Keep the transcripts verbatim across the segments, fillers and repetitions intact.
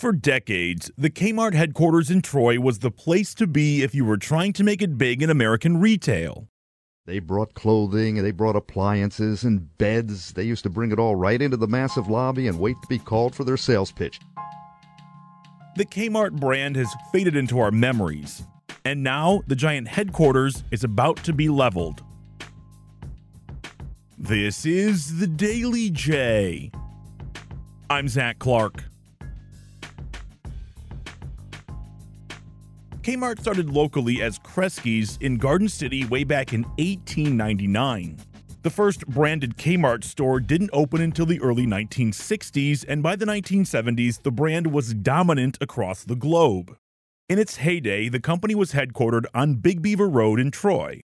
For decades, the Kmart headquarters in Troy was the place to be if you were trying to make it big in American retail. They brought clothing, they brought appliances and beds. They used to bring it all right into the massive lobby and wait to be called for their sales pitch. The Kmart brand has faded into our memories, and now the giant headquarters is about to be leveled. This is The Daily J. I'm Zach Clark. Kmart started locally as Kresge's in Garden City way back in eighteen ninety-nine. The first branded Kmart store didn't open until the early nineteen sixties, and by the nineteen seventies, the brand was dominant across the globe. In its heyday, the company was headquartered on Big Beaver Road in Troy.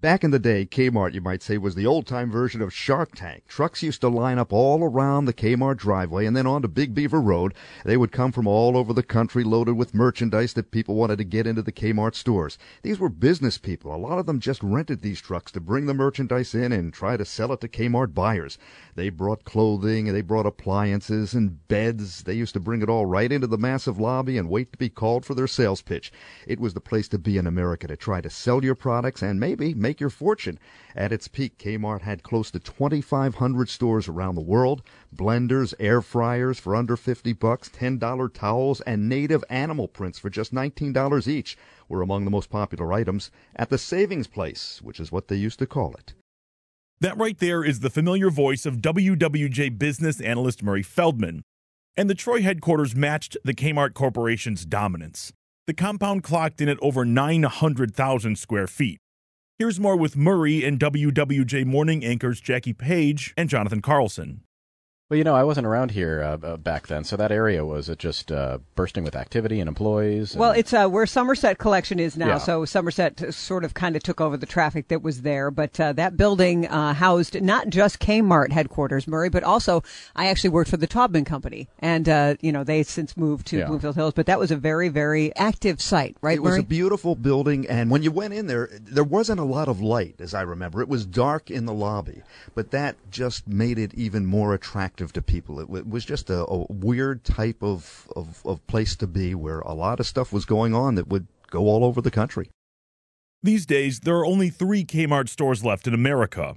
Back in the day, Kmart, you might say, was the old-time version of Shark Tank. Trucks used to line up all around the Kmart driveway and then onto Big Beaver Road. They would come from all over the country loaded with merchandise that people wanted to get into the Kmart stores. These were business people. A lot of them just rented these trucks to bring the merchandise in and try to sell it to Kmart buyers. They brought clothing, they brought appliances and beds. They used to bring it all right into the massive lobby and wait to be called for their sales pitch. It was the place to be in America to try to sell your products and maybe make your fortune. At its peak, Kmart had close to twenty-five hundred stores around the world, blenders, air fryers for under fifty bucks, ten dollar towels, and native animal prints for just nineteen dollars each were among the most popular items at the Savings Place, which is what they used to call it. That right there is the familiar voice of W W J business analyst Murray Feldman, and the Troy headquarters matched the Kmart Corporation's dominance. The compound clocked in at over nine hundred thousand square feet. Here's more with Murray and W W J morning anchors Jackie Page and Jonathan Carlson. Well, you know, I wasn't around here uh, back then, so that area was uh, just uh, bursting with activity and employees. And... Well, it's uh, where Somerset Collection is now, yeah. So Somerset sort of kind of took over the traffic that was there. But uh, that building uh, housed not just Kmart headquarters, Murray, but also I actually worked for the Taubman Company. And, uh, you know, they since moved to yeah. Bloomfield Hills, but that was a very, very active site, right, It Murray? was a beautiful building, and when you went in there, there wasn't a lot of light, as I remember. It was dark in the lobby, but that just made it even more attractive to people. It, it was just a, a weird type of, of, of place to be where a lot of stuff was going on that would go all over the country. These days, there are only three Kmart stores left in America.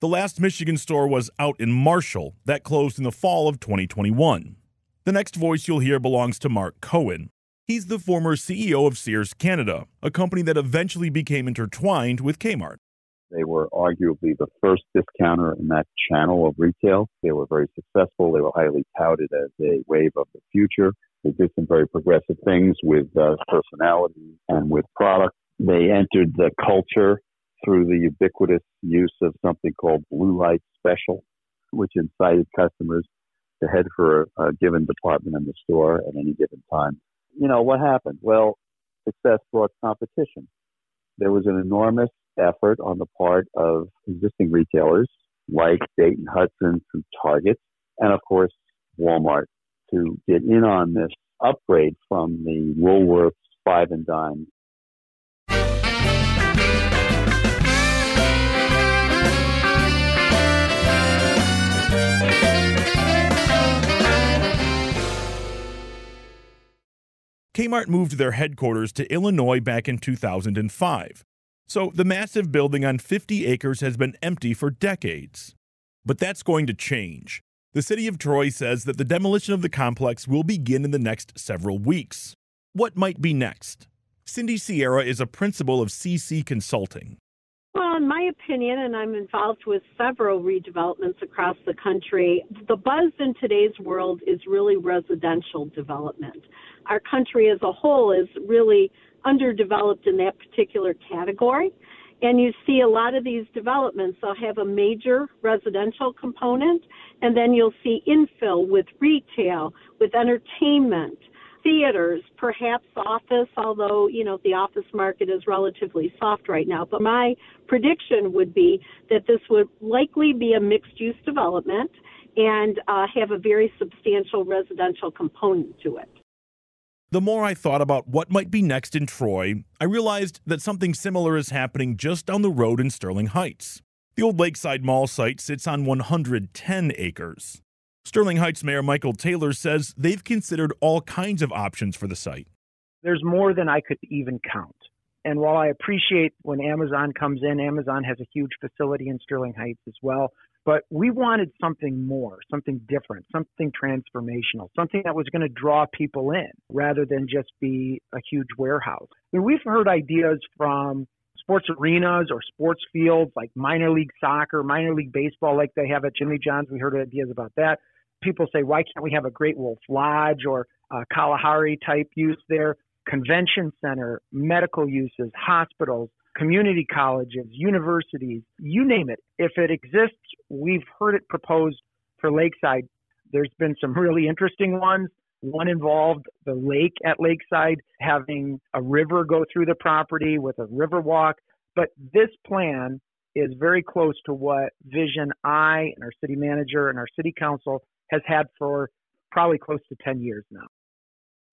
The last Michigan store was out in Marshall. That closed in the fall of twenty twenty-one. The next voice you'll hear belongs to Mark Cohen. He's the former C E O of Sears Canada, a company that eventually became intertwined with Kmart. They were arguably the first discounter in that channel of retail. They were very successful. They were highly touted as a wave of the future. They did some very progressive things with uh, personality and with product. They entered the culture through the ubiquitous use of something called Blue Light Special, which incited customers to head for a, a given department in the store at any given time. You know, what happened? Well, success brought competition. There was an enormous effort on the part of existing retailers like Dayton Hudson and Target, and of course Walmart, to get in on this upgrade from the Woolworths five and dime. Kmart moved their headquarters to Illinois back in two thousand five. So the massive building on fifty acres has been empty for decades. But that's going to change. The city of Troy says that the demolition of the complex will begin in the next several weeks. What might be next? Cindy Sierra is a principal of C C Consulting. Well, in my opinion, and I'm involved with several redevelopments across the country, the buzz in today's world is really residential development. Our country as a whole is really underdeveloped in that particular category. And you see a lot of these developments, they'll have a major residential component, and then you'll see infill with retail, with entertainment, theaters, perhaps office, although, you know, the office market is relatively soft right now. But my prediction would be that this would likely be a mixed-use development and uh, have a very substantial residential component to it. The more I thought about what might be next in Troy, I realized that something similar is happening just down the road in Sterling Heights. The old Lakeside Mall site sits on one hundred ten acres. Sterling Heights Mayor Michael Taylor says they've considered all kinds of options for the site. There's more than I could even count. And while I appreciate when Amazon comes in, Amazon has a huge facility in Sterling Heights as well. But we wanted something more, something different, something transformational, something that was going to draw people in rather than just be a huge warehouse. I mean, we've heard ideas from sports arenas or sports fields like minor league soccer, minor league baseball like they have at Jimmy John's. We heard ideas about that. People say, why can't we have a Great Wolf Lodge or a Kalahari type use there? Convention center, medical uses, hospitals, community colleges, universities, you name it. If it exists, we've heard it proposed for Lakeside. There's been some really interesting ones. One involved the lake at Lakeside, having a river go through the property with a river walk. But this plan is very close to what vision I and our city manager and our city council has had for probably close to ten years now.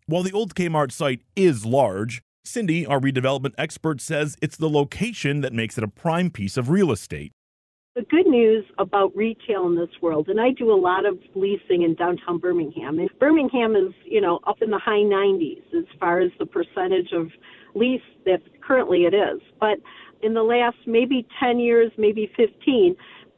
While the old Kmart site is large, Cindy, our redevelopment expert, says it's the location that makes it a prime piece of real estate. The good news about retail in this world, and I do a lot of leasing in downtown Birmingham, and Birmingham is, you know, up in the high nineties as far as the percentage of lease that currently it is. But in the last maybe ten years, maybe fifteen,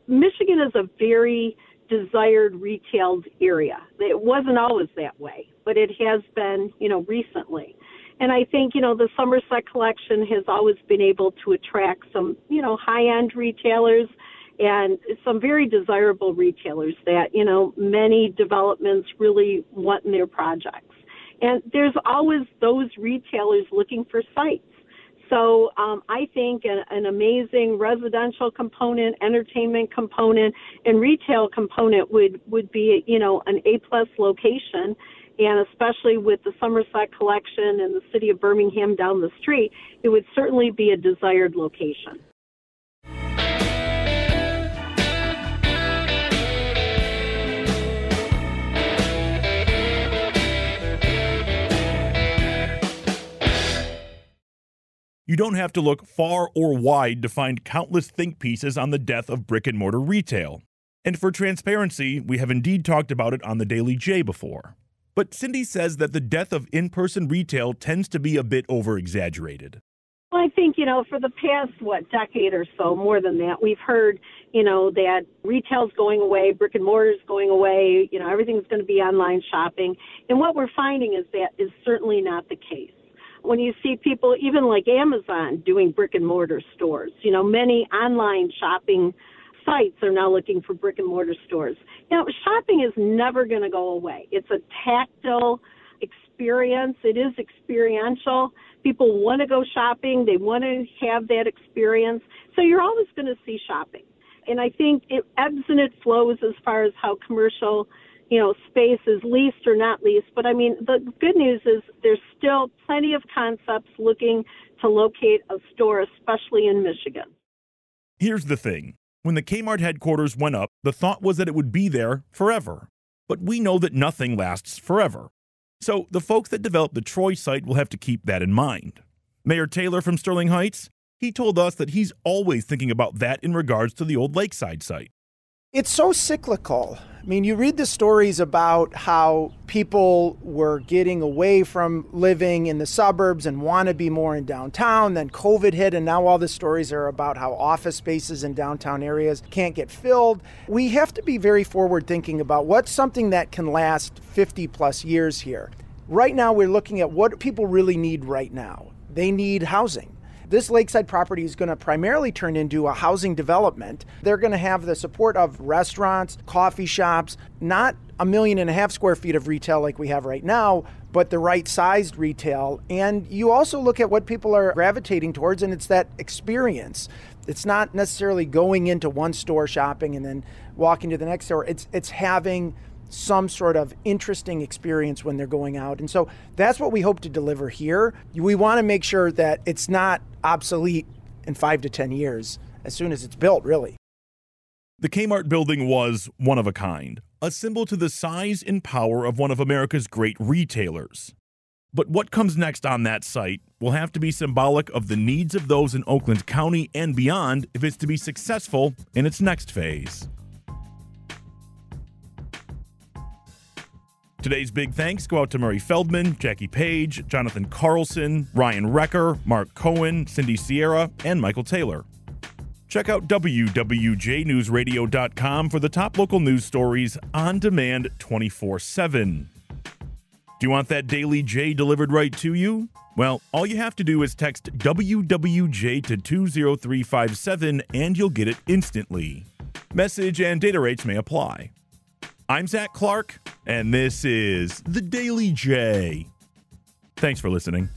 Michigan is a very desired retailed area. It wasn't always that way, but it has been, you know, recently. And I think, you know, the Somerset Collection has always been able to attract some, you know, high-end retailers and some very desirable retailers that, you know, many developments really want in their projects. And there's always those retailers looking for sites. So um, I think an, an amazing residential component, entertainment component, and retail component would, would be, you know, an A-plus location. And especially with the Somerset Collection and the city of Birmingham down the street, it would certainly be a desired location. You don't have to look far or wide to find countless think pieces on the death of brick-and-mortar retail. And for transparency, we have indeed talked about it on The Daily J before. But Cindy says that the death of in-person retail tends to be a bit over-exaggerated. Well, I think, you know, for the past, what, decade or so, more than that, we've heard, you know, that retail's going away, brick and mortar's going away, you know, everything's going to be online shopping. And what we're finding is that is certainly not the case. When you see people, even like Amazon, doing brick and mortar stores, you know, many online shopping sites are now looking for brick and mortar stores. Now, shopping is never going to go away. It's a tactile experience. It is experiential. People want to go shopping. They want to have that experience. So you're always going to see shopping. And I think it ebbs and it flows as far as how commercial, you know, space is leased or not leased. But I mean, the good news is there's still plenty of concepts looking to locate a store, especially in Michigan. Here's the thing. When the Kmart headquarters went up, the thought was that it would be there forever. But we know that nothing lasts forever. So the folks that developed the Troy site will have to keep that in mind. Mayor Taylor from Sterling Heights, he told us that he's always thinking about that in regards to the old Lakeside site. It's so cyclical. I mean, you read the stories about how people were getting away from living in the suburbs and want to be more in downtown. Then COVID hit, and now all the stories are about how office spaces in downtown areas can't get filled. We have to be very forward thinking about what's something that can last fifty plus years here. Right now, we're looking at what people really need right now. They need housing. This lakeside property is going to primarily turn into a housing development. They're going to have the support of restaurants, coffee shops, not a million and a half square feet of retail like we have right now, but the right sized retail. And you also look at what people are gravitating towards, and it's that experience. It's not necessarily going into one store shopping and then walking to the next store. It's it's having some sort of interesting experience when they're going out. And so that's what we hope to deliver here. We want to make sure that it's not obsolete in five to ten years, as soon as it's built, really. The Kmart building was one of a kind, a symbol to the size and power of one of America's great retailers. But what comes next on that site will have to be symbolic of the needs of those in Oakland County and beyond if it's to be successful in its next phase. Today's big thanks go out to Murray Feldman, Jackie Page, Jonathan Carlson, Ryan Recker, Mark Cohen, Cindy Sierra, and Michael Taylor. Check out W W J news radio dot com for the top local news stories on demand twenty-four seven. Do you want that Daily J delivered right to you? Well, all you have to do is text W W J to two zero three five seven and you'll get it instantly. Message and data rates may apply. I'm Zach Clark, and this is The Daily J. Thanks for listening.